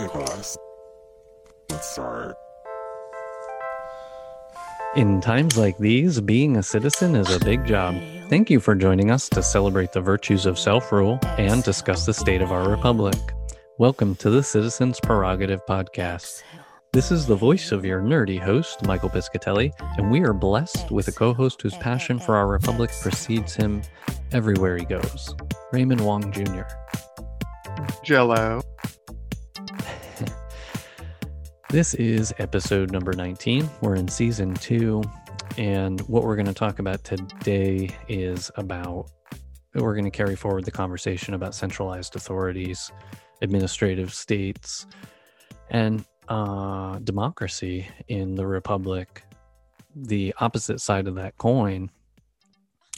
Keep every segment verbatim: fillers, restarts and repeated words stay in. Us. Let's start. In times like these, being a citizen is a big job. Thank you for joining us to celebrate the virtues of self-rule and discuss the state of our republic. Welcome to the Citizens' Prerogative Podcast. This is the voice of your nerdy host, Michael Piscatelli, and we are blessed with a co-host whose passion for our republic precedes him everywhere he goes. Raymond Wong Junior Jello. This is episode number nineteen. We're in season two, and what we're going to talk about today is about, we're going to carry forward the conversation about centralized authorities, administrative states, and uh, democracy in the republic, the opposite side of that coin,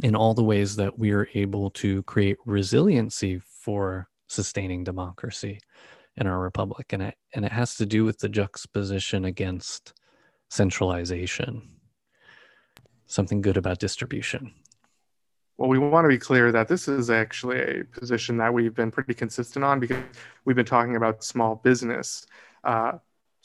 in all the ways that we are able to create resiliency for sustaining democracy in our republic. And it, and it has to do with the juxtaposition against centralization. Something good about distribution. Well, we want to be clear that this is actually a position that we've been pretty consistent on, because we've been talking about small business uh,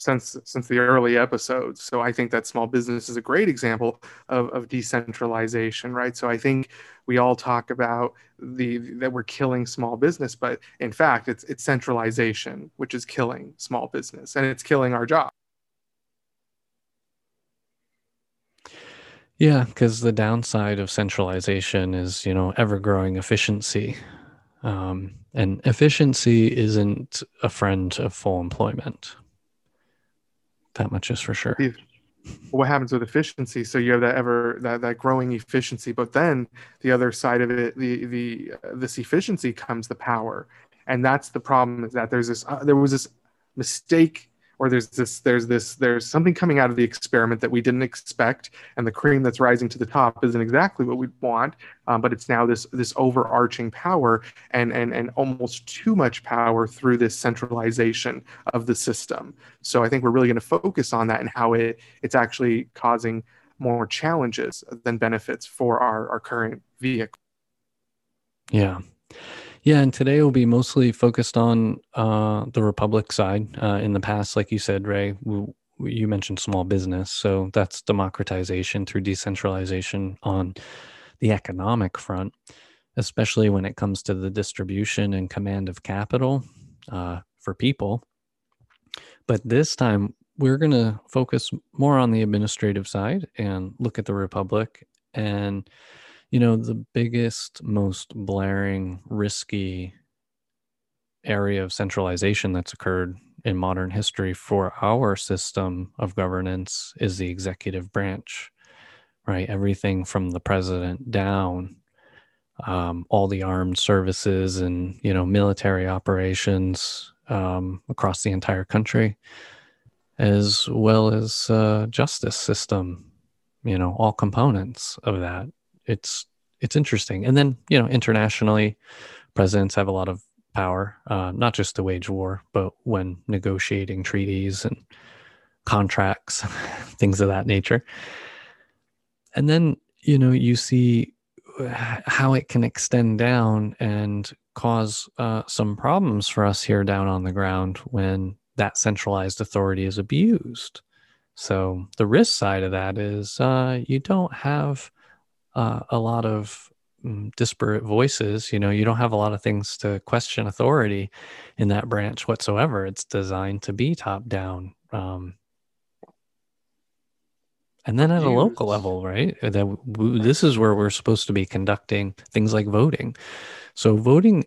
since since the early episodes. So I think that small business is a great example of, of decentralization, right? So I think we all talk about the that we're killing small business, but in fact, it's it's centralization, which is killing small business, and it's killing our job. Yeah, because the downside of centralization is, you know, ever-growing efficiency. Um, and efficiency isn't a friend of full employment. That much is for sure. What happens with efficiency? So you have that ever that, that growing efficiency, but then the other side of it, the the uh, this efficiency comes the power, and that's the problem. Is that there's this uh, there was this mistake. Or there's this, there's this, there's something coming out of the experiment that we didn't expect, and the cream that's rising to the top isn't exactly what we'd want. Um, but it's now this this overarching power and and and almost too much power through this centralization of the system. So I think we're really going to focus on that and how it it's actually causing more challenges than benefits for our our current vehicle. Yeah. Yeah, and today will be mostly focused on uh, the Republic side. Uh, in the past, like you said, Ray, we, we, you mentioned small business. So that's democratization through decentralization on the economic front, especially when it comes to the distribution and command of capital uh, for people. But this time, we're going to focus more on the administrative side and look at the Republic. And you know, the biggest, most blaring, risky area of centralization that's occurred in modern history for our system of governance is the executive branch, right? Everything from the president down, um, all the armed services and, you know, military operations um, across the entire country, as well as uh, justice system, you know, all components of that. It's it's interesting. And then, you know, internationally, presidents have a lot of power, uh, not just to wage war, but when negotiating treaties and contracts, things of that nature. And then, you know, you see how it can extend down and cause uh, some problems for us here down on the ground when that centralized authority is abused. So the risk side of that is uh, you don't have Uh, a lot of um, disparate voices. You know, you don't have a lot of things to question authority in that branch whatsoever. It's designed to be top down. Um, and then at a local level, right? That we, this is where we're supposed to be conducting things like voting. So voting,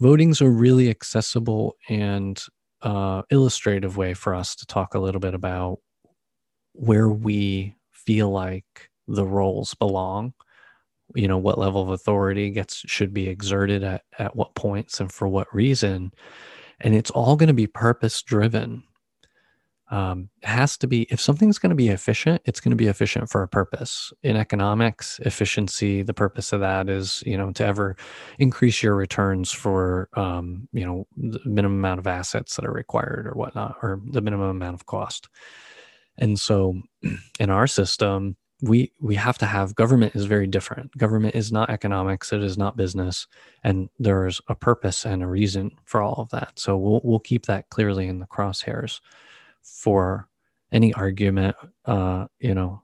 voting's a really accessible and uh, illustrative way for us to talk a little bit about where we feel like the roles belong, you know, what level of authority gets should be exerted at, at what points and for what reason. And it's all going to be purpose driven. Um, has to be, if something's going to be efficient, it's going to be efficient for a purpose. In economics, efficiency, the purpose of that is, you know, to ever increase your returns for, um, you know, the minimum amount of assets that are required or whatnot, or the minimum amount of cost. And so in our system, we we have to have government is very different. Government is not economics. It is not business. And there's a purpose and a reason for all of that. So we'll we'll keep that clearly in the crosshairs for any argument, uh, you know,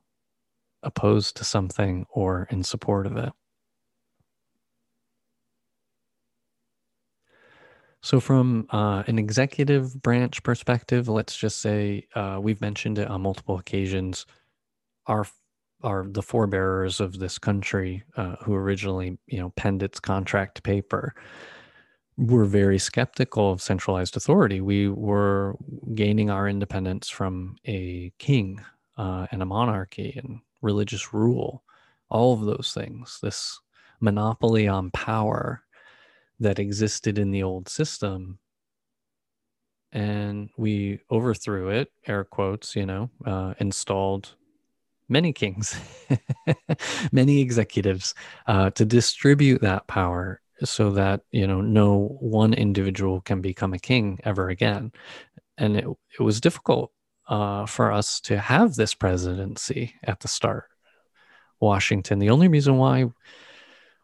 opposed to something or in support of it. So from uh, an executive branch perspective, let's just say uh, we've mentioned it on multiple occasions, are are the forebearers of this country uh, who originally, you know, penned its contract paper, were very skeptical of centralized authority. We were gaining our independence from a king uh, and a monarchy and religious rule, all of those things, this monopoly on power that existed in the old system, and we overthrew it, air quotes, you know, uh, installed many kings, many executives uh, to distribute that power so that, you know, no one individual can become a king ever again. And it, it was difficult uh, for us to have this presidency at the start. Washington, the only reason why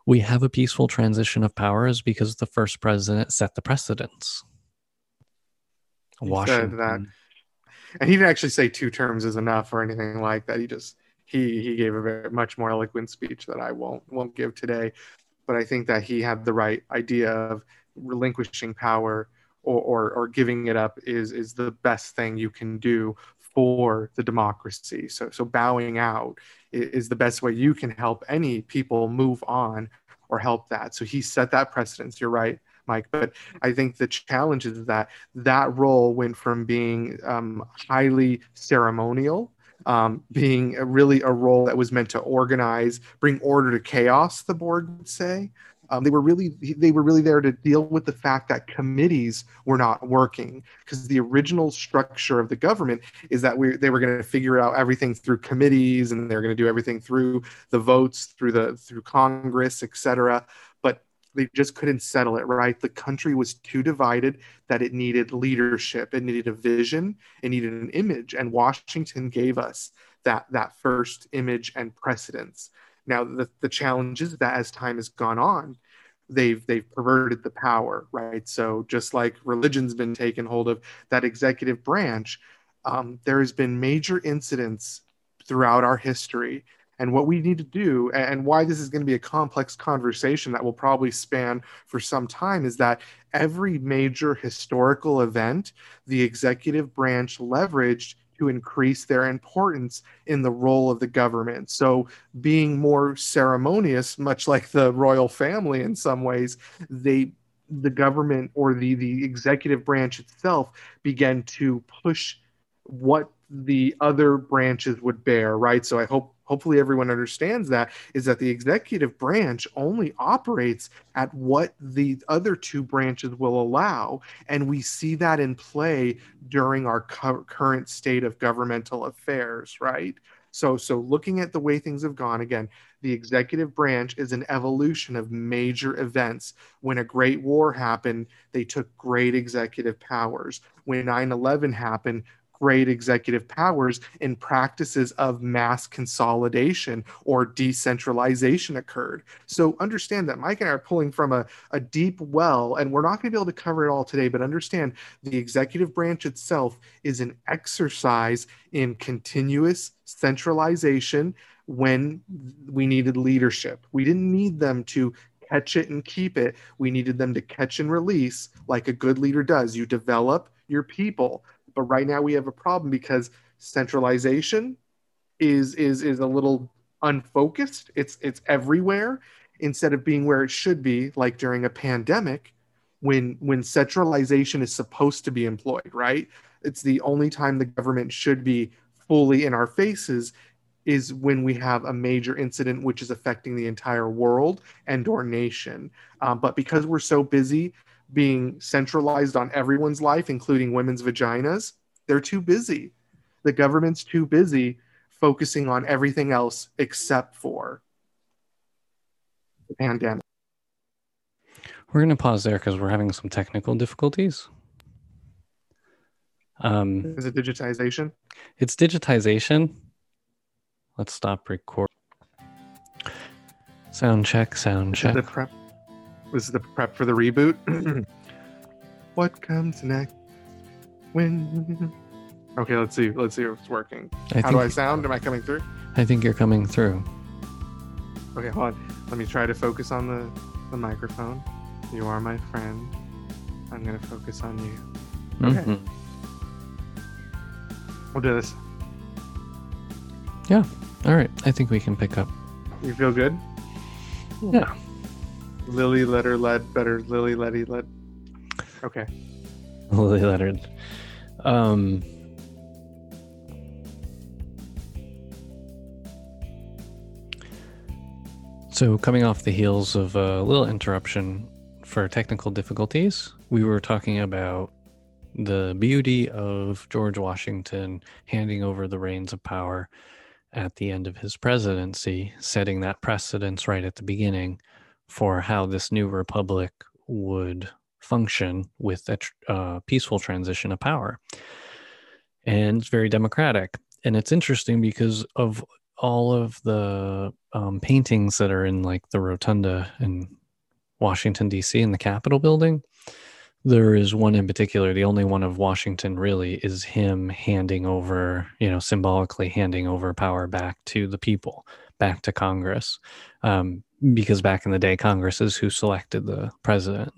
we have a peaceful transition of power is because the first president set the precedents. Washington. That. And he didn't actually say two terms is enough or anything like that. He just, he, he gave a very, much more eloquent speech that I won't, won't give today. But I think that he had the right idea of relinquishing power or, or, or giving it up is, is the best thing you can do for the democracy. So, so bowing out is the best way you can help any people move on or help that. So he set that precedence. You're right, Mike. But I think the challenge is that that role went from being um, highly ceremonial, um, being a, really a role that was meant to organize, bring order to chaos, the board would say. Um, they were really they were really there to deal with the fact that committees were not working, because the original structure of the government is that we they were going to figure out everything through committees, and they're going to do everything through the votes, through the through Congress, et cetera. But they just couldn't settle it right. The country was too divided that it needed leadership. It needed a vision. It needed an image, and Washington gave us that that first image and precedence. Now, the, the challenge is that as time has gone on, they've they've perverted the power, right? So just like religion's been taken hold of, that executive branch, um, there has been major incidents throughout our history. And what we need to do, and why this is going to be a complex conversation that will probably span for some time, is that every major historical event, the executive branch leveraged to increase their importance in the role of the government. So being more ceremonious, much like the royal family in some ways, they, the government or the, the executive branch itself began to push what the other branches would bear, right? So I hope hopefully everyone understands that, is that the executive branch only operates at what the other two branches will allow. And we see that in play during our cu- current state of governmental affairs, right? So, so looking at the way things have gone, again, the executive branch is an evolution of major events. When a great war happened, they took great executive powers. When nine eleven happened, great executive powers in practices of mass consolidation or decentralization occurred. So understand that Mike and I are pulling from a, a deep well, and we're not going to be able to cover it all today, but understand the executive branch itself is an exercise in continuous centralization when we needed leadership. We didn't need them to catch it and keep it. We needed them to catch and release like a good leader does. You develop your people. But right now we have a problem because centralization is is is a little unfocused. It's it's everywhere instead of being where it should be, like during a pandemic when when centralization is supposed to be employed, right? It's the only time the government should be fully in our faces is when we have a major incident which is affecting the entire world and our nation. Um, but because we're so busy being centralized on everyone's life, including women's vaginas, they're too busy. The government's too busy focusing on everything else except for the pandemic. We're going to pause there because we're having some technical difficulties. Um, Is it digitization? It's digitization. Let's stop recording. Sound check, sound check. This is the prep, this is the prep for the reboot. What comes next? When? Okay, let's see. Let's see if it's working. I How do I sound? Am I coming through? I think you're coming through. Okay, hold on. Let me try to focus on the, the microphone. You are my friend. I'm going to focus on you. Okay. Mm-hmm. We'll do this. Yeah. All right. I think we can pick up. You feel good? Yeah. Lily letter lead better. Lily letty lead. Okay. Lily lettered. Um, so coming off the heels of a little interruption for technical difficulties, we were talking about the beauty of George Washington handing over the reins of power at the end of his presidency, setting that precedence right at the beginning for how this new republic would function with a uh, peaceful transition of power. And it's very democratic. And it's interesting because of all of the um, paintings that are in like the rotunda in Washington, D C in the Capitol building, there is one in particular, the only one of Washington really, is him handing over, you know, symbolically handing over power back to the people, back to Congress. Um, because back in the day, Congress is who selected the president.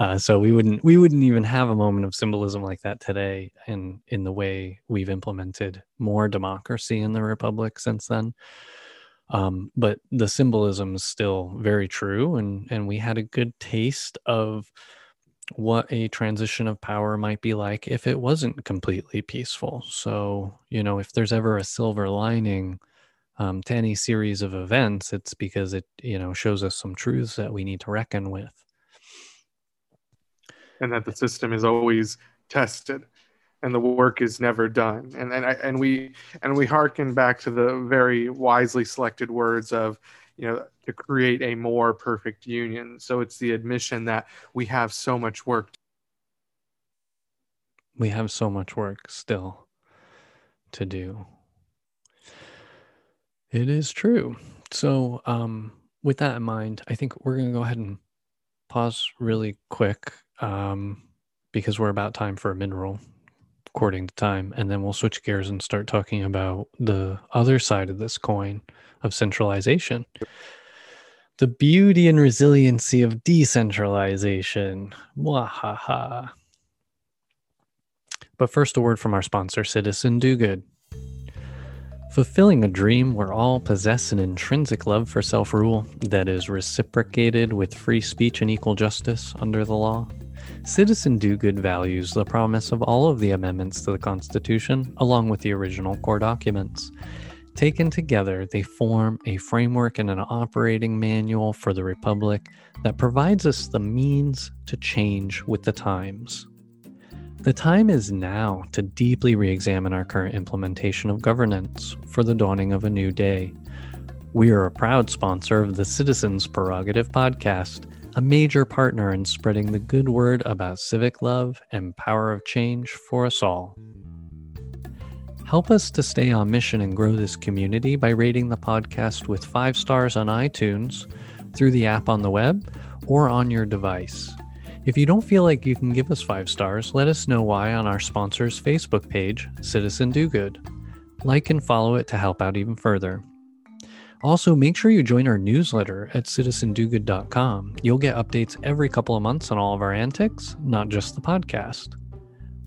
uh, so we wouldn't we wouldn't even have a moment of symbolism like that today in, in the way we've implemented more democracy in the republic since then. Um, but the symbolism is still very true, and, and we had a good taste of what a transition of power might be like if it wasn't completely peaceful. So, you know, if there's ever a silver lining Um, to any series of events, it's because it, you know, shows us some truths that we need to reckon with. And that the system is always tested and the work is never done. And and, and we and we hearken back to the very wisely selected words of, you know, to create a more perfect union. So it's the admission that we have so much work. We have so much work still to do. It is true. So um, with that in mind, I think we're going to go ahead and pause really quick um, because we're about time for a mineral, according to time. And then we'll switch gears and start talking about the other side of this coin of centralization. The beauty and resiliency of decentralization. Mwahaha. But first, a word from our sponsor, Citizen Do Good. Fulfilling a dream where all possess an intrinsic love for self-rule that is reciprocated with free speech and equal justice under the law. Citizen Do Good values the promise of all of the amendments to the Constitution, along with the original core documents. Taken together, they form a framework and an operating manual for the Republic that provides us the means to change with the times. The time is now to deeply re-examine our current implementation of governance for the dawning of a new day. We are a proud sponsor of the Citizens' Prerogative Podcast, a major partner in spreading the good word about civic love and power of change for us all. Help us to stay on mission and grow this community by rating the podcast with five stars on iTunes, through the app on the web, or on your device. If you don't feel like you can give us five stars, let us know why on our sponsor's Facebook page, Citizen Do Good. Like and follow it to help out even further. Also, make sure you join our newsletter at citizen do good dot com. You'll get updates every couple of months on all of our antics, not just the podcast.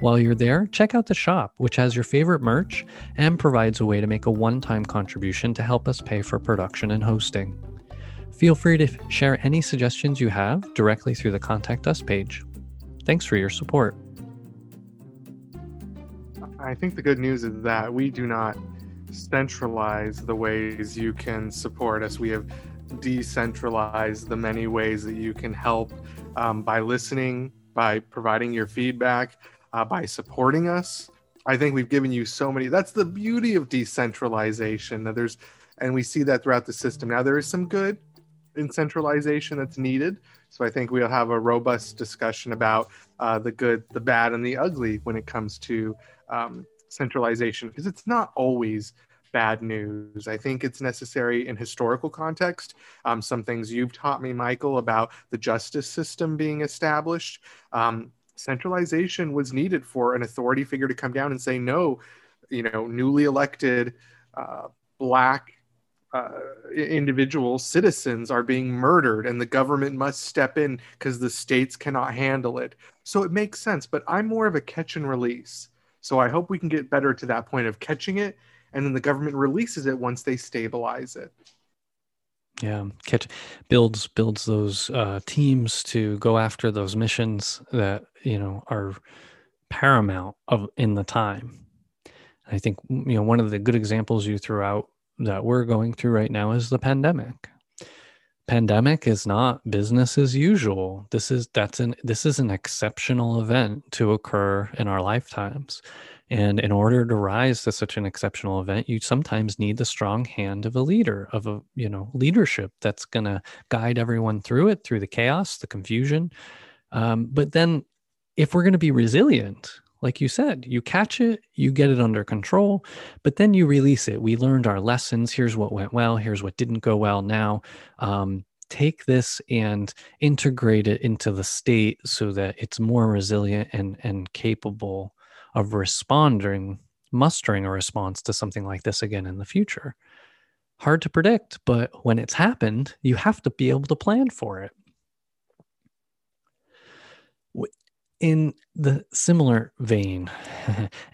While you're there, check out the shop, which has your favorite merch and provides a way to make a one-time contribution to help us pay for production and hosting. Feel free to share any suggestions you have directly through the Contact Us page. Thanks for your support. I think the good news is that we do not centralize the ways you can support us. We have decentralized the many ways that you can help um, by listening, by providing your feedback, uh, by supporting us. I think we've given you so many. That's the beauty of decentralization. That there's, and we see that throughout the system. Now, there is some good in centralization that's needed. So I think we'll have a robust discussion about uh, the good, the bad, and the ugly when it comes to um, centralization, because it's not always bad news. I think it's necessary in historical context. Um, some things you've taught me, Michael, about the justice system being established. Um, centralization was needed for an authority figure to come down and say, no, you know, newly elected uh, Black uh, individual citizens are being murdered and the government must step in because the states cannot handle it. So it makes sense, but I'm more of a catch and release. So I hope we can get better to that point of catching it, and then the government releases it once they stabilize it. Yeah, catch builds builds those uh, teams to go after those missions that, you know, are paramount of in the time. I think, you know, one of the good examples you threw out that we're going through right now is the pandemic. Pandemic is not business as usual. This is that's an this is an exceptional event to occur in our lifetimes. And in order to rise to such an exceptional event, you sometimes need the strong hand of a leader, of a, you know, leadership that's going to guide everyone through it, through the chaos, the confusion. Um, but then if we're going to be resilient, like you said, you catch it, you get it under control, but then you release it. We learned our lessons. Here's what went well. Here's what didn't go well. Now, um, take this and integrate it into the state so that it's more resilient and, and capable of responding, mustering a response to something like this again in the future. Hard to predict, but when it's happened, you have to be able to plan for it. In the similar vein,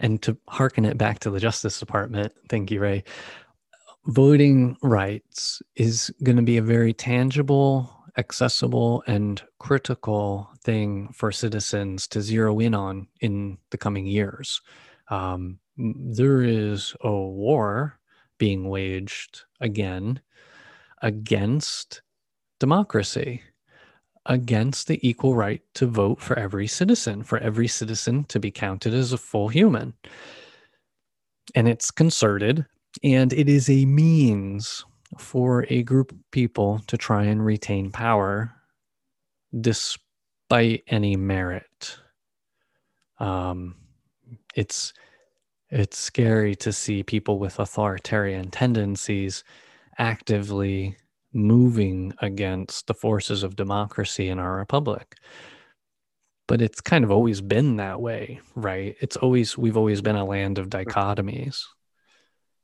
and to hearken it back to the Justice Department, thank you, Ray, voting rights is going to be a very tangible, accessible, and critical thing for citizens to zero in on in the coming years. Um, there is a war being waged again against democracy, against the equal right to vote for every citizen, for every citizen to be counted as a full human. And it's concerted, and it is a means for a group of people to try and retain power despite any merit. Um, it's, it's scary to see people with authoritarian tendencies actively moving against the forces of democracy in our republic. But it's kind of always been that way, right? It's always, we've always been a land of dichotomies.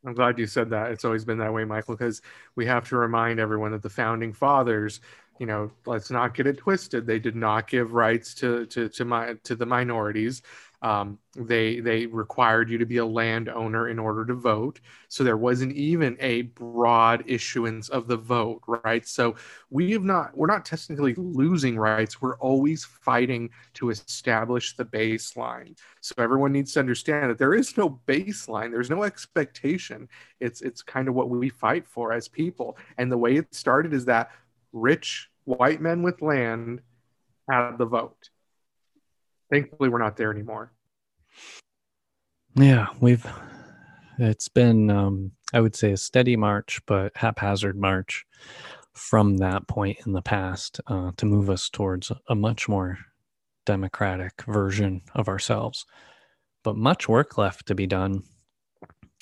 I'm glad you said that. It's always been that way, Michael, because we have to remind everyone that the founding fathers, you know, let's not get it twisted. They did not give rights to to to my to the minorities. Um, they they required you to be a landowner in order to vote. So there wasn't even a broad issuance of the vote, right? So we have not we're not technically losing rights. We're always fighting to establish the baseline. So everyone needs to understand that there is no baseline. There's no expectation. It's it's kind of what we fight for as people. And the way it started is that rich white men with land had the vote. Thankfully, we're not there anymore. Yeah, we've, it's been, um, I would say, a steady march, but haphazard march from that point in the past uh, to move us towards a much more democratic version of ourselves. But much work left to be done.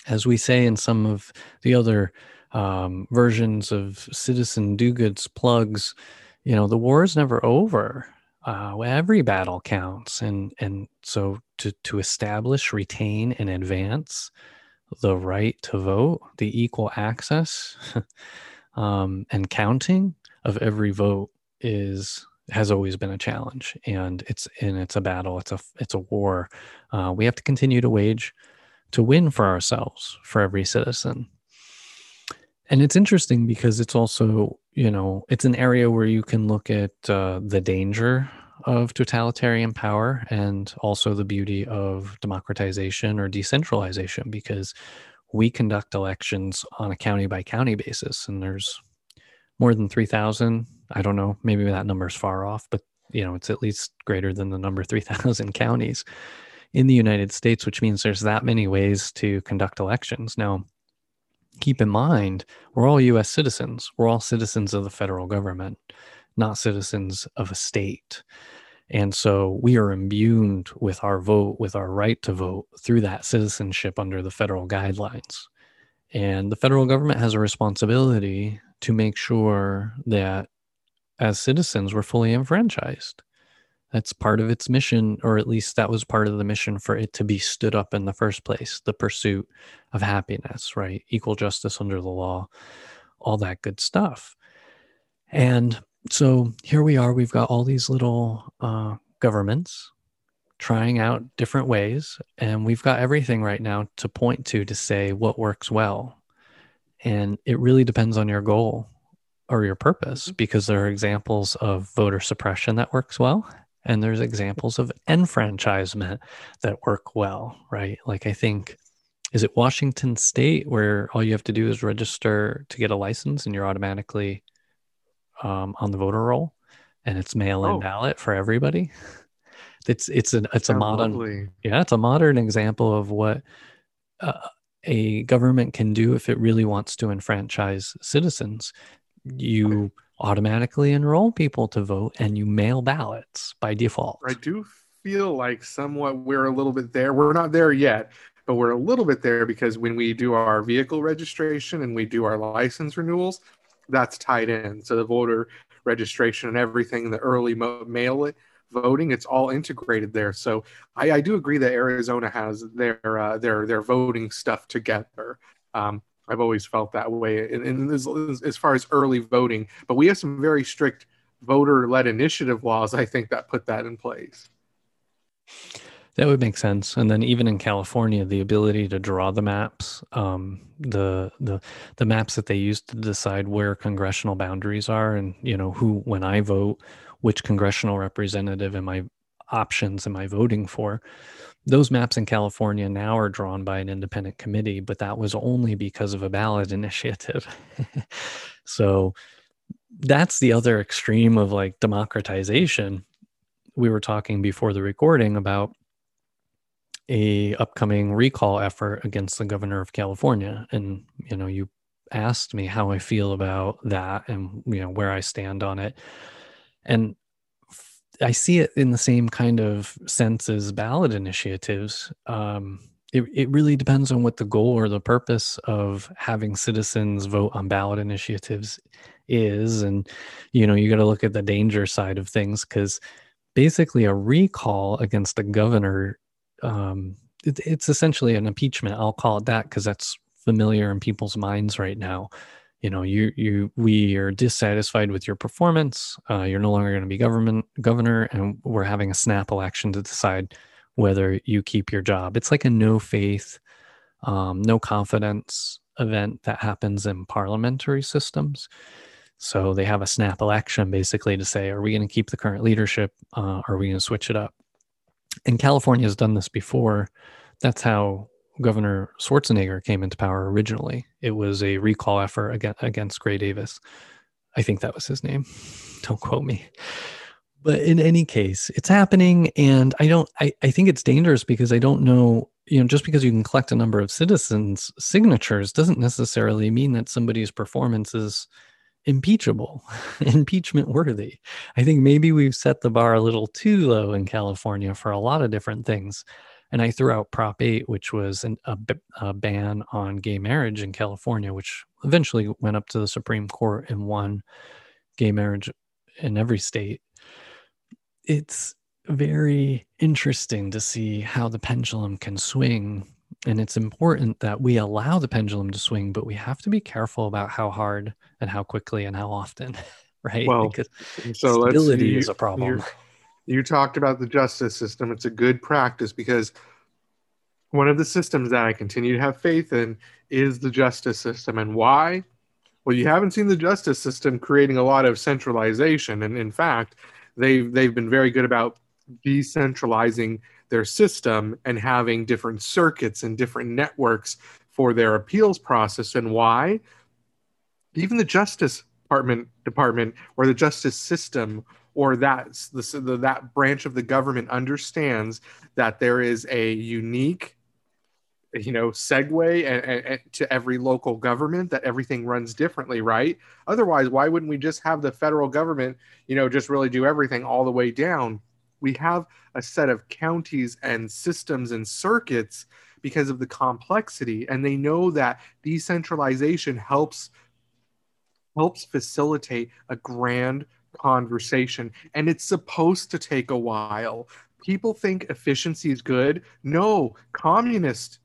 As we say in some of the other um, versions of Citizen Do Good's plugs, you know, the war is never over. Uh, every battle counts, and and so to to establish, retain, and advance the right to vote, the equal access, um, and counting of every vote is has always been a challenge, and it's and it's a battle, it's a it's a war. Uh, we have to continue to wage to win for ourselves, for every citizen. And it's interesting because it's also, you know, it's an area where you can look at uh, the danger of totalitarian power and also the beauty of democratization or decentralization, because we conduct elections on a county by county basis. And there's more than three thousand. I don't know, maybe that number's far off, but, you know, it's at least greater than the number three thousand counties in the United States, which means there's that many ways to conduct elections. Now, keep in mind, we're all U S citizens. We're all citizens of the federal government, not citizens of a state. And so we are imbued with our vote, with our right to vote through that citizenship under the federal guidelines. And the federal government has a responsibility to make sure that as citizens, we're fully enfranchised. That's part of its mission, or at least that was part of the mission for it to be stood up in the first place, the pursuit of happiness, right? Equal justice under the law, all that good stuff. And so here we are, we've got all these little uh, governments trying out different ways, and we've got everything right now to point to to say what works well. And it really depends on your goal or your purpose, because there are examples of voter suppression that works well, and there's examples of enfranchisement that work well, right? Like I think, is it Washington State where all you have to do is register to get a license and you're automatically um, on the voter roll, and it's mail-in oh. ballot for everybody? It's it's an it's a modern lovely. yeah it's a modern example of what uh, a government can do if it really wants to enfranchise citizens. You okay. automatically enroll people to vote, and you mail ballots by default. I do feel like somewhat we're a little bit there. We're not there yet, but we're a little bit there, because when we do our vehicle registration and we do our license renewals, that's tied in. So the voter registration and everything, the early mo- mail it. voting, it's all integrated there. So I, I do agree that Arizona has their uh, their their voting stuff together. Um, I've always felt that way, and, and as, as far as early voting, but we have some very strict voter-led initiative laws, I think, that put that in place. That would make sense. And then even in California, the ability to draw the maps, um, the the the maps that they use to decide where congressional boundaries are, and you know who, when I vote, which congressional representative am I, options am I voting for? Those maps in California now are drawn by an independent committee, but that was only because of a ballot initiative. So that's the other extreme of like democratization. We were talking before the recording about a upcoming recall effort against the governor of California. And, you know, you asked me how I feel about that and, you know, where I stand on it. And I see it in the same kind of sense as ballot initiatives. Um, it, it really depends on what the goal or the purpose of having citizens vote on ballot initiatives is. And, you know, you got to look at the danger side of things, because basically a recall against a governor, um, it, it's essentially an impeachment. I'll call it that because that's familiar in people's minds right now. You know, you, you, we are dissatisfied with your performance. Uh, you're no longer going to be government governor, and we're having a snap election to decide whether you keep your job. It's like a no faith, um, no confidence event that happens in parliamentary systems. So they have a snap election basically to say, are we going to keep the current leadership? Uh, are we going to switch it up? And California has done this before. That's how Governor Schwarzenegger came into power originally. It was a recall effort against Gray Davis. I think that was his name. Don't quote me. But in any case, it's happening. And I don't, I, I think it's dangerous, because I don't know, you know, just because you can collect a number of citizens' signatures doesn't necessarily mean that somebody's performance is impeachable, impeachment worthy. I think maybe we've set the bar a little too low in California for a lot of different things. And I threw out Prop eight, which was an, a, a ban on gay marriage in California, which eventually went up to the Supreme Court and won gay marriage in every state. It's very interesting to see how the pendulum can swing. And it's important that we allow the pendulum to swing, but we have to be careful about how hard and how quickly and how often, right? Well, because so stability is a problem. You talked about the justice system. It's a good practice, because one of the systems that I continue to have faith in is the justice system. And why? Well, you haven't seen the justice system creating a lot of centralization. And in fact, they've, they've been very good about decentralizing their system and having different circuits and different networks for their appeals process. And why? Even the justice department, department or the justice system or that the, that branch of the government understands that there is a unique, you know, segue and, and to every local government, that everything runs differently, right? Otherwise, why wouldn't we just have the federal government, you know, just really do everything all the way down? We have a set of counties and systems and circuits, because of the complexity. And they know that decentralization helps helps facilitate a grand conversation. And it's supposed to take a while. People think efficiency is good. No, communist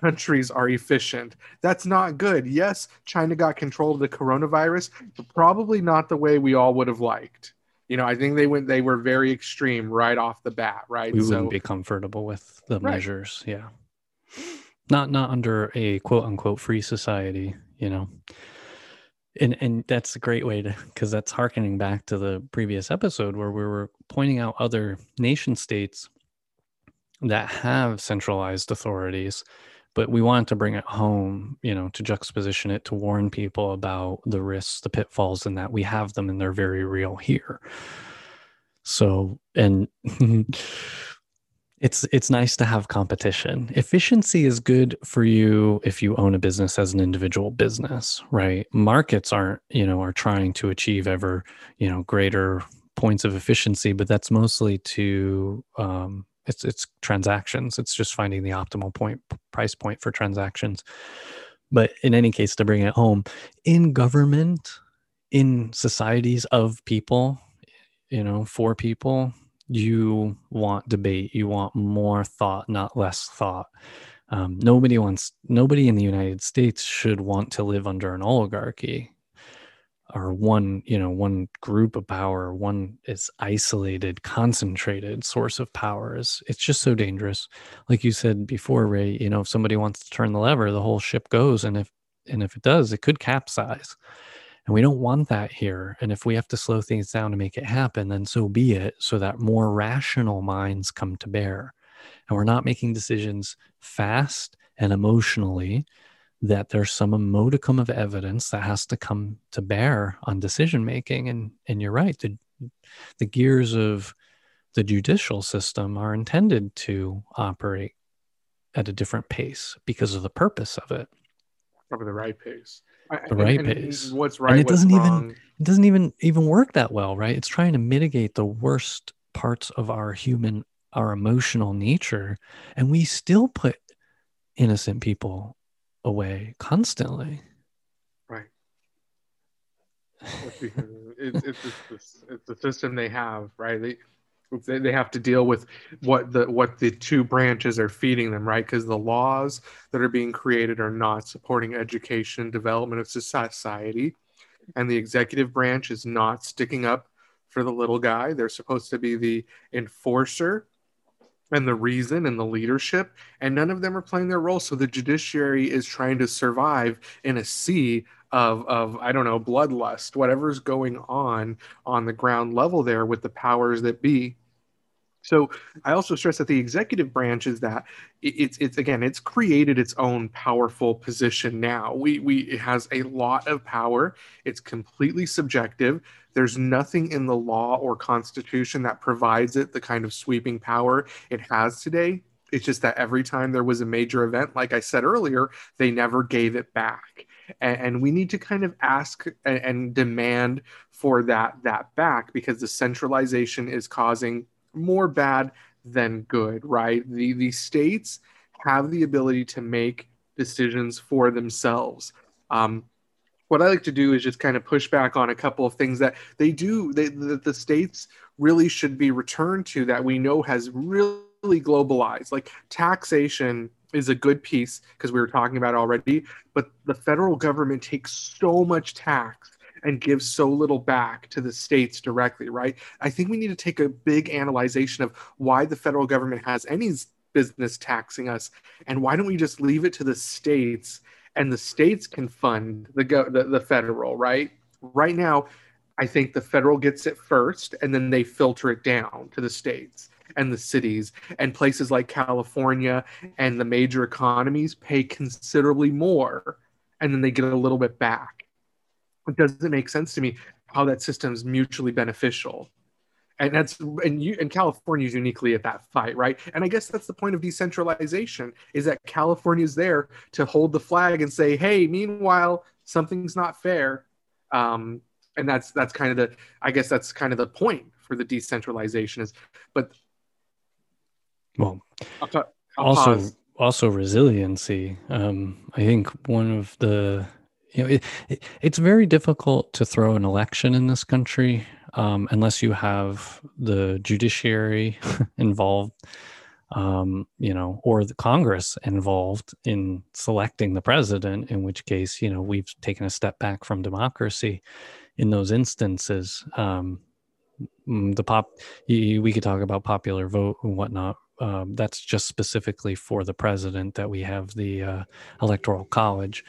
countries are efficient. That's not good. Yes, China got control of the coronavirus, but probably not the way we all would have liked. You know, I think they went, they were very extreme right off the bat, right? We so, wouldn't be comfortable with the right. measures. Yeah. Not, not under a quote unquote free society, you know, and, and that's a great way to, cause that's hearkening back to the previous episode where we were pointing out other nation states that have centralized authorities, but we want to bring it home, you know, to juxtaposition it, to warn people about the risks, the pitfalls, and that we have them and they're very real here. So, and it's, it's nice to have competition. Efficiency is good for you if you own a business as an individual business, right? Markets aren't, you know, are trying to achieve ever, you know, greater points of efficiency, but that's mostly to, um, It's it's transactions. It's just finding the optimal point price point for transactions. But in any case, to bring it home, in government, in societies of people, you know, for people, you want debate. You want more thought, not less thought. Um, nobody wants. Nobody in the United States should want to live under an oligarchy, or one, you know, one group of power, one is isolated, concentrated source of power. Is, it's just so dangerous. Like you said before, Ray, you know, if somebody wants to turn the lever, the whole ship goes. And if, and if it does, it could capsize. And we don't want that here. And if we have to slow things down to make it happen, then so be it, so that more rational minds come to bear. And we're not making decisions fast and emotionally, that there's some modicum of evidence that has to come to bear on decision-making. And, and you're right, the, the gears of the judicial system are intended to operate at a different pace because of the purpose of it. Probably the right pace. The right and, and pace. What's right, and it what's doesn't wrong. Even, it doesn't even, even work that well, right? It's trying to mitigate the worst parts of our human, our emotional nature. And we still put innocent people away constantly, right? it's, it's, it's, it's the system they have, right? They they have to deal with what the what the two branches are feeding them, right? Because the laws that are being created are not supporting education, development of society, and the executive branch is not sticking up for the little guy. They're supposed to be the enforcer and the reason and the leadership, and none of them are playing their role. So the judiciary is trying to survive in a sea of, of I don't know, bloodlust, whatever's going on on the ground level there with the powers that be. So I also stress that the executive branch is that it's, it's again, it's created its own powerful position now. We, we, it has a lot of power. It's completely subjective. There's nothing in the law or constitution that provides it the kind of sweeping power it has today. It's just that every time there was a major event, like I said earlier, they never gave it back. And, and we need to kind of ask and, and demand for that, that back, because the centralization is causing more bad than good, right? The the states have the ability to make decisions for themselves. Um, what I like to do is just kind of push back on a couple of things that they do, they, that the states really should be returned to, that we know has really globalized. Like taxation is a good piece, because we were talking about already, but the federal government takes so much tax and give so little back to the states directly, right? I think we need to take a big analyzation of why the federal government has any business taxing us, and why don't we just leave it to the states, and the states can fund the go- the, the federal, right? Right now, I think the federal gets it first, and then they filter it down to the states and the cities, and places like California and the major economies pay considerably more, and then they get a little bit back. It doesn't make sense to me how that system's mutually beneficial. And that's and you and California's uniquely at that fight, right? And I guess that's the point of decentralization, is that California's there to hold the flag and say, hey, meanwhile, something's not fair. Um, and that's that's kind of the I guess that's kind of the point for the decentralization is but well I'll, I'll also pause. also resiliency. Um, I think one of the, you know, it, it, it's very difficult to throw an election in this country um, unless you have the judiciary involved, um, you know, or the Congress involved in selecting the president, in which case, you know, we've taken a step back from democracy in those instances. Um, the pop, we could talk about popular vote and whatnot. Uh, that's just specifically for the president that we have the uh, Electoral College.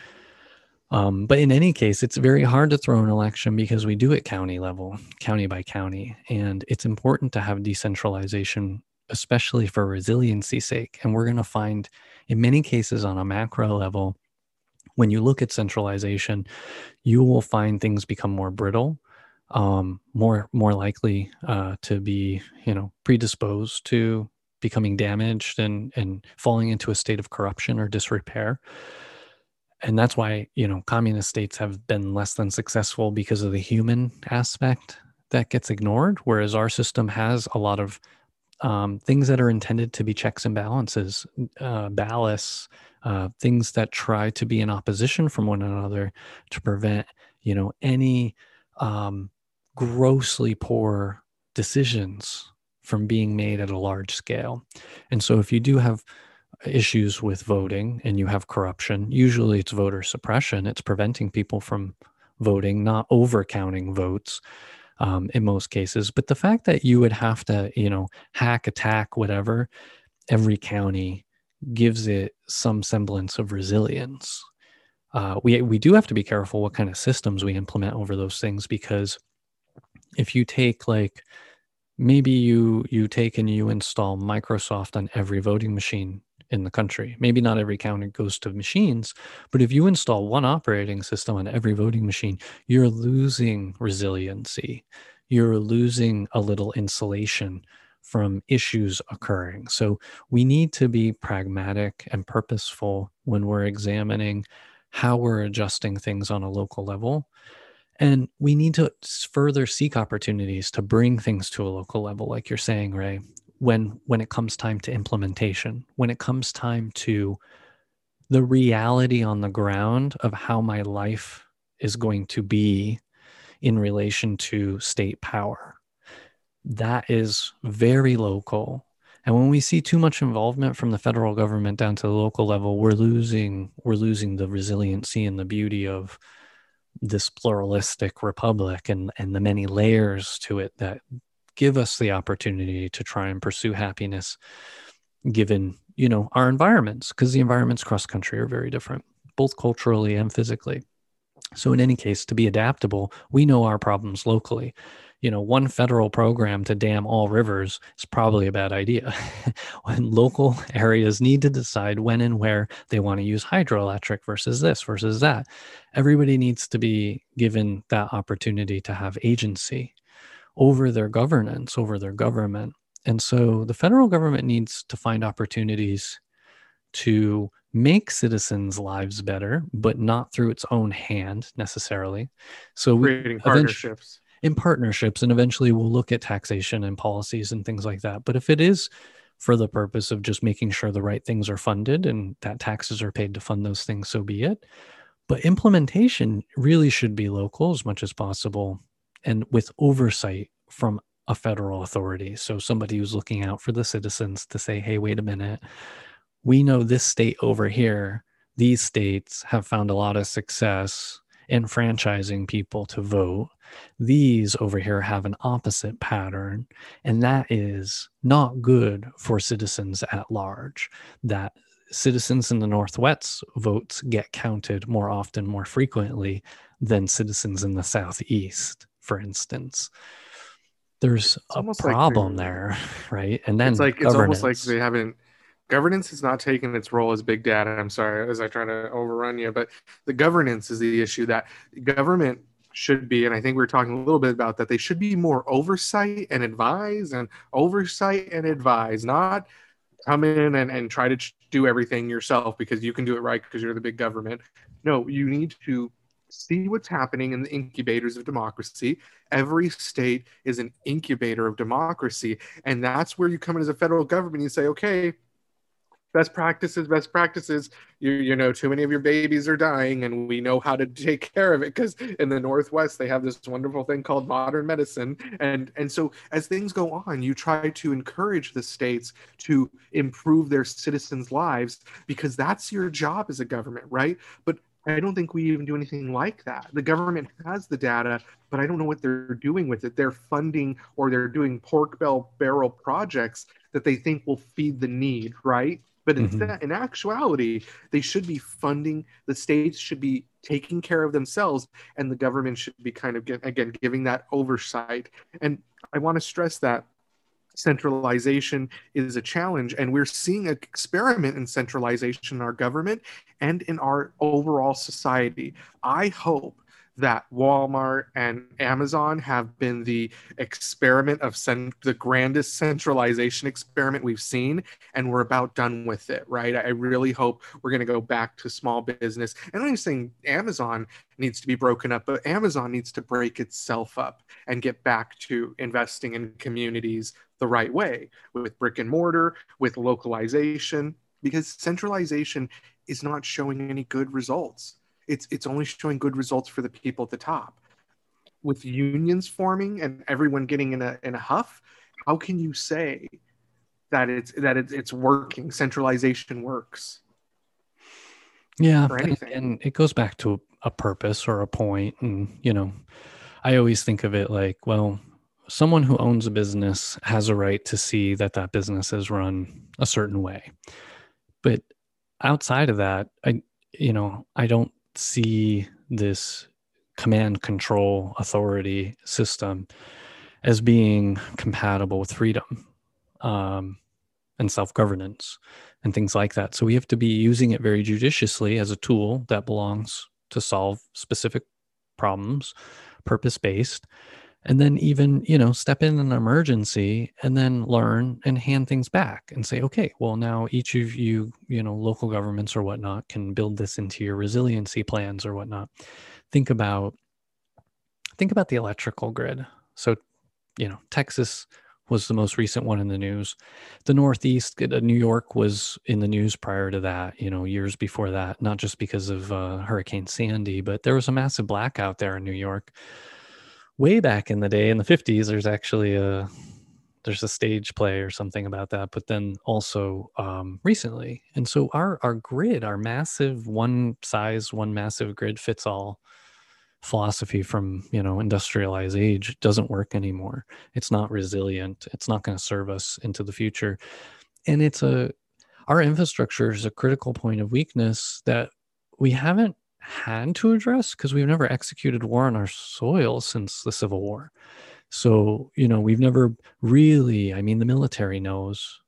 Um, but in any case, it's very hard to throw an election because we do it county level, county by county. And it's important to have decentralization, especially for resiliency's sake. And we're going to find in many cases on a macro level, when you look at centralization, you will find things become more brittle, um, more, more likely uh, to be, you know, predisposed to becoming damaged and, and falling into a state of corruption or disrepair. And that's why, you know, communist states have been less than successful because of the human aspect that gets ignored, whereas our system has a lot of um, things that are intended to be checks and balances, uh, ballasts, uh, things that try to be in opposition from one another to prevent, you know, any um, grossly poor decisions from being made at a large scale. And so if you do have issues with voting and you have corruption, usually it's voter suppression. It's preventing people from voting, not overcounting votes um, in most cases. But the fact that you would have to, you know, hack, attack, whatever, every county gives it some semblance of resilience. Uh, we, we do have to be careful what kind of systems we implement over those things, because if you take like, maybe you you take and you install Microsoft on every voting machine in the country. Maybe not every county goes to machines, but if you install one operating system on every voting machine, you're losing resiliency. You're losing a little insulation from issues occurring. So we need to be pragmatic and purposeful when we're examining how we're adjusting things on a local level. And we need to further seek opportunities to bring things to a local level, like you're saying, Ray, when, when it comes time to implementation, when it comes time to the reality on the ground of how my life is going to be in relation to state power. That is very local. And when we see too much involvement from the federal government down to the local level, we're losing, we're losing the resiliency and the beauty of this pluralistic republic and, and the many layers to it that give us the opportunity to try and pursue happiness given, you know, our environments, because the environments cross country are very different, both culturally and physically. So in any case, to be adaptable, we know our problems locally. You know, one federal program to dam all rivers is probably a bad idea when local areas need to decide when and where they want to use hydroelectric versus this versus that. Everybody needs to be given that opportunity to have agency over their governance, over their government. And so the federal government needs to find opportunities to make citizens' lives better, but not through its own hand necessarily. So we creating partnerships. in partnerships, and eventually we'll look at taxation and policies and things like that. But if it is for the purpose of just making sure the right things are funded and that taxes are paid to fund those things, so be it. But implementation really should be local as much as possible and with oversight from a federal authority. So somebody who's looking out for the citizens to say, hey, wait a minute, we know this state over here, these states have found a lot of success enfranchising people to vote. These over here have an opposite pattern, and that is not good for citizens at large. That citizens in the Northwest's votes get counted more often, more frequently than citizens in the Southeast, for instance. There's it's a problem like there, right? And then it's like it's governance. Almost like they haven't. Governance has not taken its role as big data. I'm sorry, as I try to overrun you, but the governance is the issue that government should be, and I think we were talking a little bit about that, they should be more oversight and advise and oversight and advise, not come in and, and try to do everything yourself because you can do it right because you're the big government. No, you need to see what's happening in the incubators of democracy. Every state is an incubator of democracy, and that's where you come in as a federal government and you say, okay, best practices, best practices. You, you know, too many of your babies are dying, and we know how to take care of it, because in the Northwest, they have this wonderful thing called modern medicine. And, and so as things go on, you try to encourage the states to improve their citizens' lives, because that's your job as a government, right? But I don't think we even do anything like that. The government has the data, but I don't know what they're doing with it. They're funding, or they're doing pork bell barrel projects that they think will feed the need, right? But mm-hmm. in, in actuality, they should be funding, the states should be taking care of themselves, and the government should be kind of, get, again, giving that oversight. And I want to stress that centralization is a challenge, and we're seeing an experiment in centralization in our government and in our overall society. I hope that Walmart and Amazon have been the experiment of cent- the grandest centralization experiment we've seen, and we're about done with it, right? I really hope we're going to go back to small business. And I'm not saying Amazon needs to be broken up, but Amazon needs to break itself up and get back to investing in communities the right way, with brick and mortar, with localization, because centralization is not showing any good results. It's it's only showing good results for the people at the top. With unions forming and everyone getting in a in a huff, how can you say that it's that it's it's working? Centralization works. Yeah, and, and it goes back to a purpose or a point. And you know, I always think of it like, well, someone who owns a business has a right to see that that business is run a certain way. But outside of that, I you know I don't. see this command control authority system as being compatible with freedom um, and self-governance and things like that. So we have to be using it very judiciously as a tool that belongs to solve specific problems, purpose-based, and then even, you know, step in an emergency and then learn and hand things back and say, okay, well, now each of you, you know, local governments or whatnot can build this into your resiliency plans or whatnot. Think about, think about the electrical grid. So, you know, Texas was the most recent one in the news. The Northeast, New York was in the news prior to that, you know, years before that, not just because of uh, Hurricane Sandy, but there was a massive blackout there in New York. Way back in the day, in the fifties, there's actually a there's a stage play or something about that. But then also um, recently, and so our our grid, our massive one size, one massive grid fits all philosophy from you know industrialized age doesn't work anymore. It's not resilient. It's not going to serve us into the future, and it's a our infrastructure is a critical point of weakness that we haven't had to address because we've never executed war on our soil since the Civil War. So, you know, we've never really, I mean, the military knows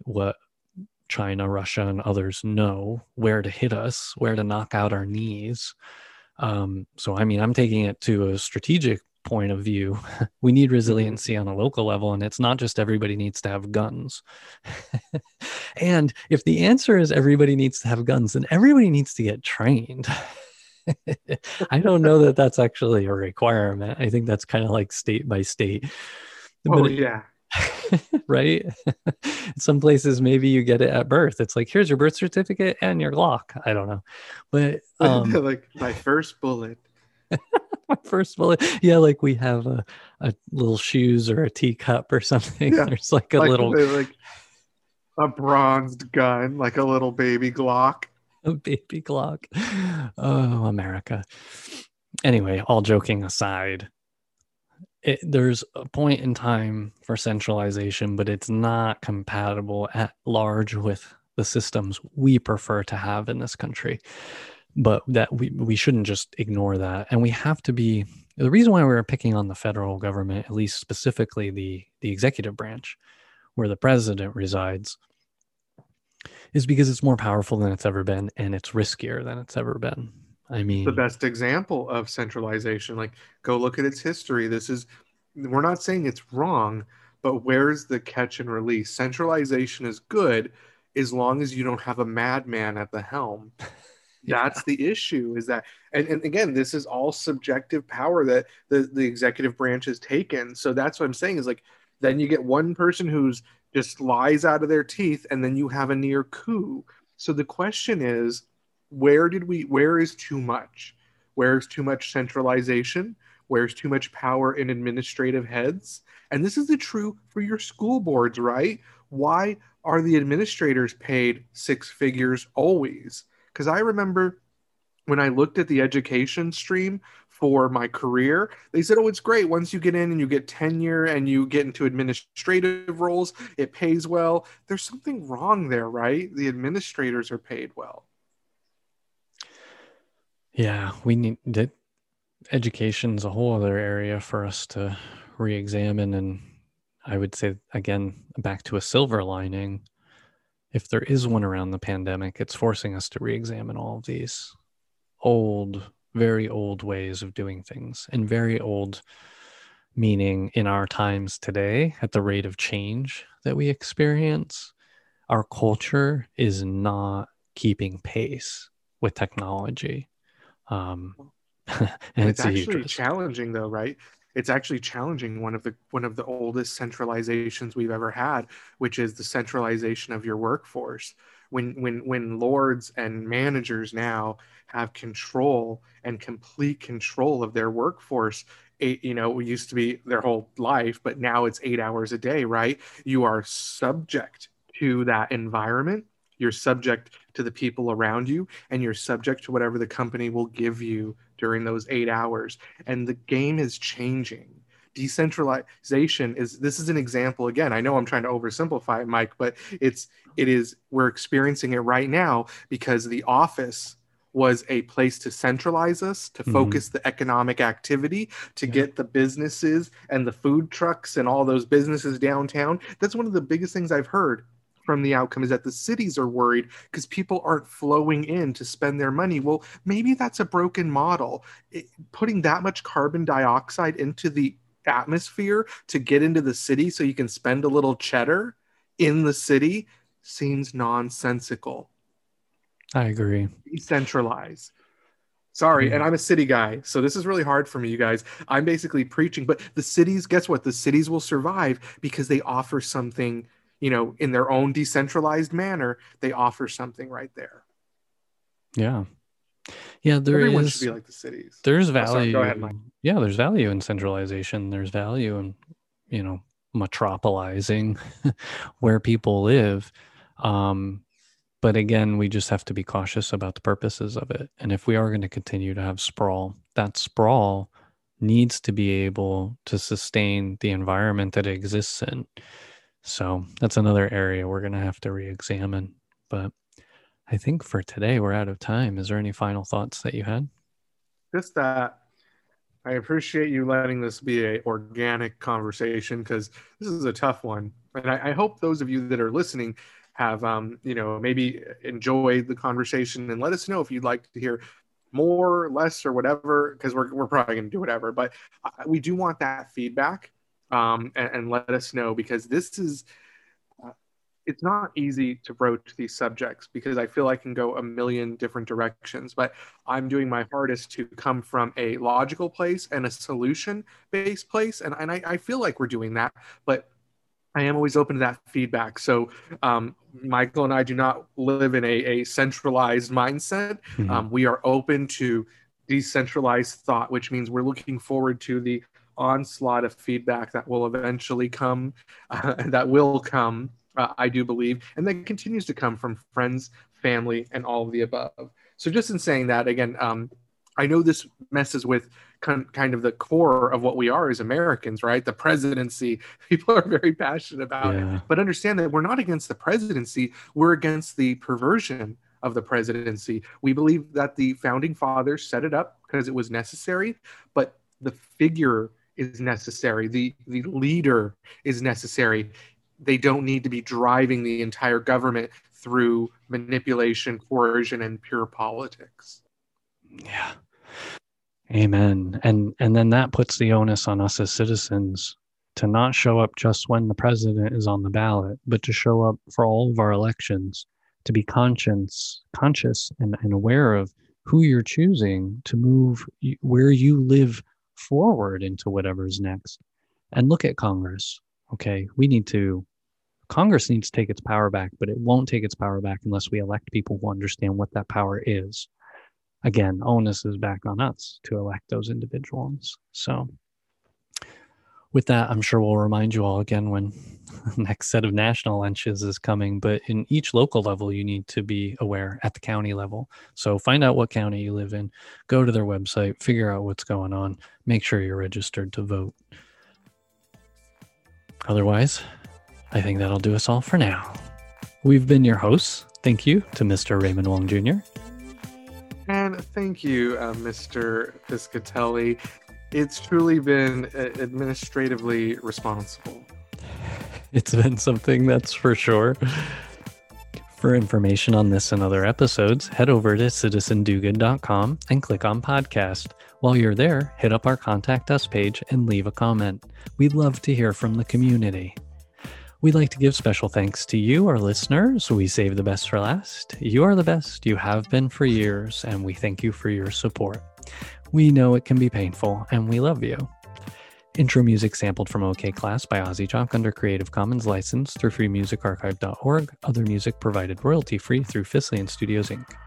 what China, Russia, and others know, where to hit us, where to knock out our knees. Um, so, I mean, I'm taking it to a strategic point of view. We need resiliency on a local level, and it's not just everybody needs to have guns. And if the answer is everybody needs to have guns, then everybody needs to get trained. I don't know that that's actually a requirement. I think that's kind of like state by state. Oh, but yeah. Right? Some places, maybe you get it at birth. It's like, here's your birth certificate and your Glock. I don't know. But um, like my first bullet. My first bullet. Yeah, like we have a, a little shoes or a teacup or something. Yeah. There's like a like, little... Like a bronzed gun, like a little baby Glock. A baby Glock. Oh, America. Anyway, all joking aside, it, there's a point in time for centralization, but it's not compatible at large with the systems we prefer to have in this country. But that we, we shouldn't just ignore that. And we have to be, the reason why we're picking on the federal government, at least specifically the, the executive branch, where the president resides, is because it's more powerful than it's ever been, and it's riskier than it's ever been. I mean, the best example of centralization, like go look at its history. This is, we're not saying it's wrong, but where's the catch and release? Centralization is good as long as you don't have a madman at the helm. Yeah. That's the issue, is that, and, and again, this is all subjective power that the, the executive branch has taken. So that's what I'm saying is like, then you get one person who's just lies out of their teeth, and then you have a near coup. So the question is, where did we, where is too much? Where's too much centralization? Where's too much power in administrative heads? And this is the true for your school boards, right? Why are the administrators paid six figures always? Because I remember when I looked at the education stream for my career, they said, oh, it's great. Once you get in and you get tenure and you get into administrative roles, it pays well. There's something wrong there, right? The administrators are paid well. Yeah, we need that. Education's a whole other area for us to re-examine. And I would say, again, back to a silver lining, if there is one around the pandemic, it's forcing us to re-examine all of these old, very old ways of doing things, and very old meaning in our times today, at the rate of change that we experience, our culture is not keeping pace with technology. Um, and it's, it's actually challenging though, right? It's actually challenging one of the one of the oldest centralizations we've ever had, which is the centralization of your workforce. When when when lords and managers now have control and complete control of their workforce, it, you know, it used to be their whole life, but now it's eight hours a day, right? You are subject to that environment. You're subject to the people around you, and you're subject to whatever the company will give you during those eight hours. And the game is changing. Decentralization is, this is an example, again, I know I'm trying to oversimplify it, Mike, but it's, it is, we're experiencing it right now because the office was a place to centralize us, to mm-hmm. focus the economic activity, to yeah. get the businesses and the food trucks and all those businesses downtown. That's one of the biggest things I've heard from the outcome, is that the cities are worried because people aren't flowing in to spend their money. Well, maybe that's a broken model. It, putting that much carbon dioxide into the atmosphere to get into the city so you can spend a little cheddar in the city seems nonsensical. I agree. Decentralize. Sorry, yeah. And I'm a city guy, so this is really hard for me, you guys. I'm basically preaching, but the cities, guess what? The cities will survive because they offer something, you know, in their own decentralized manner, they offer something right there. Yeah. Yeah, there Everyone is. Should be like the cities. There's value. Oh, go ahead, Mike. Yeah, there's value in centralization. There's value in, you know, metropolizing where people live. Um, but again, we just have to be cautious about the purposes of it. And if we are going to continue to have sprawl, that sprawl needs to be able to sustain the environment that it exists in. So that's another area we're going to have to re-examine. But I think for today, we're out of time. Is there any final thoughts that you had? Just that I appreciate you letting this be an organic conversation, because this is a tough one. And I, I hope those of you that are listening have, um, you know, maybe enjoyed the conversation, and let us know if you'd like to hear more, less, or whatever, because we're, we're probably going to do whatever. But we do want that feedback. Um, and, and let us know, because this is, uh, it's not easy to broach these subjects, because I feel I can go a million different directions, but I'm doing my hardest to come from a logical place and a solution-based place. And, and I, I feel like we're doing that, but I am always open to that feedback. So um, Michael and I do not live in a, a centralized mindset. Mm-hmm. Um, we are open to decentralized thought, which means we're looking forward to the onslaught of feedback that will eventually come, uh, that will come, uh, I do believe, and that continues to come from friends, family, and all of the above. So just in saying that, again, um, I know this messes with con- kind of the core of what we are as Americans, right? The presidency, people are very passionate about yeah. it, but understand that we're not against the presidency, we're against the perversion of the presidency. We believe that the founding fathers set it up because it was necessary, but the figure is necessary. The, the leader is necessary. They don't need to be driving the entire government through manipulation, coercion, and pure politics. Yeah. Amen. And and then that puts the onus on us as citizens to not show up just when the president is on the ballot, but to show up for all of our elections, to be conscience, conscious and, and aware of who you're choosing to move where you live forward into whatever's next. And look at Congress. Okay, we need to Congress needs to take its power back, but it won't take its power back unless we elect people who understand what that power is. Again, onus is back on us to elect those individuals. So with that, I'm sure we'll remind you all again when the next set of national lunches is coming, but in each local level, you need to be aware at the county level. So find out what county you live in, go to their website, figure out what's going on, make sure you're registered to vote. Otherwise, I think that'll do us all for now. We've been your hosts. Thank you to Mister Raymond Wong Junior And thank you, uh, Mister Piscatelli. It's truly been administratively responsible. It's been something, that's for sure. For information on this and other episodes, head over to citizen do good dot com and click on podcast. While you're there, hit up our Contact Us page and leave a comment. We'd love to hear from the community. We'd like to give special thanks to you, our listeners. We save the best for last. You are the best. You have been for years, and we thank you for your support. We know it can be painful, and we love you. Intro music sampled from OK Class by Ozzy Jock under Creative Commons license through free music archive dot org. Other music provided royalty-free through Fisleyan Studios, Incorporated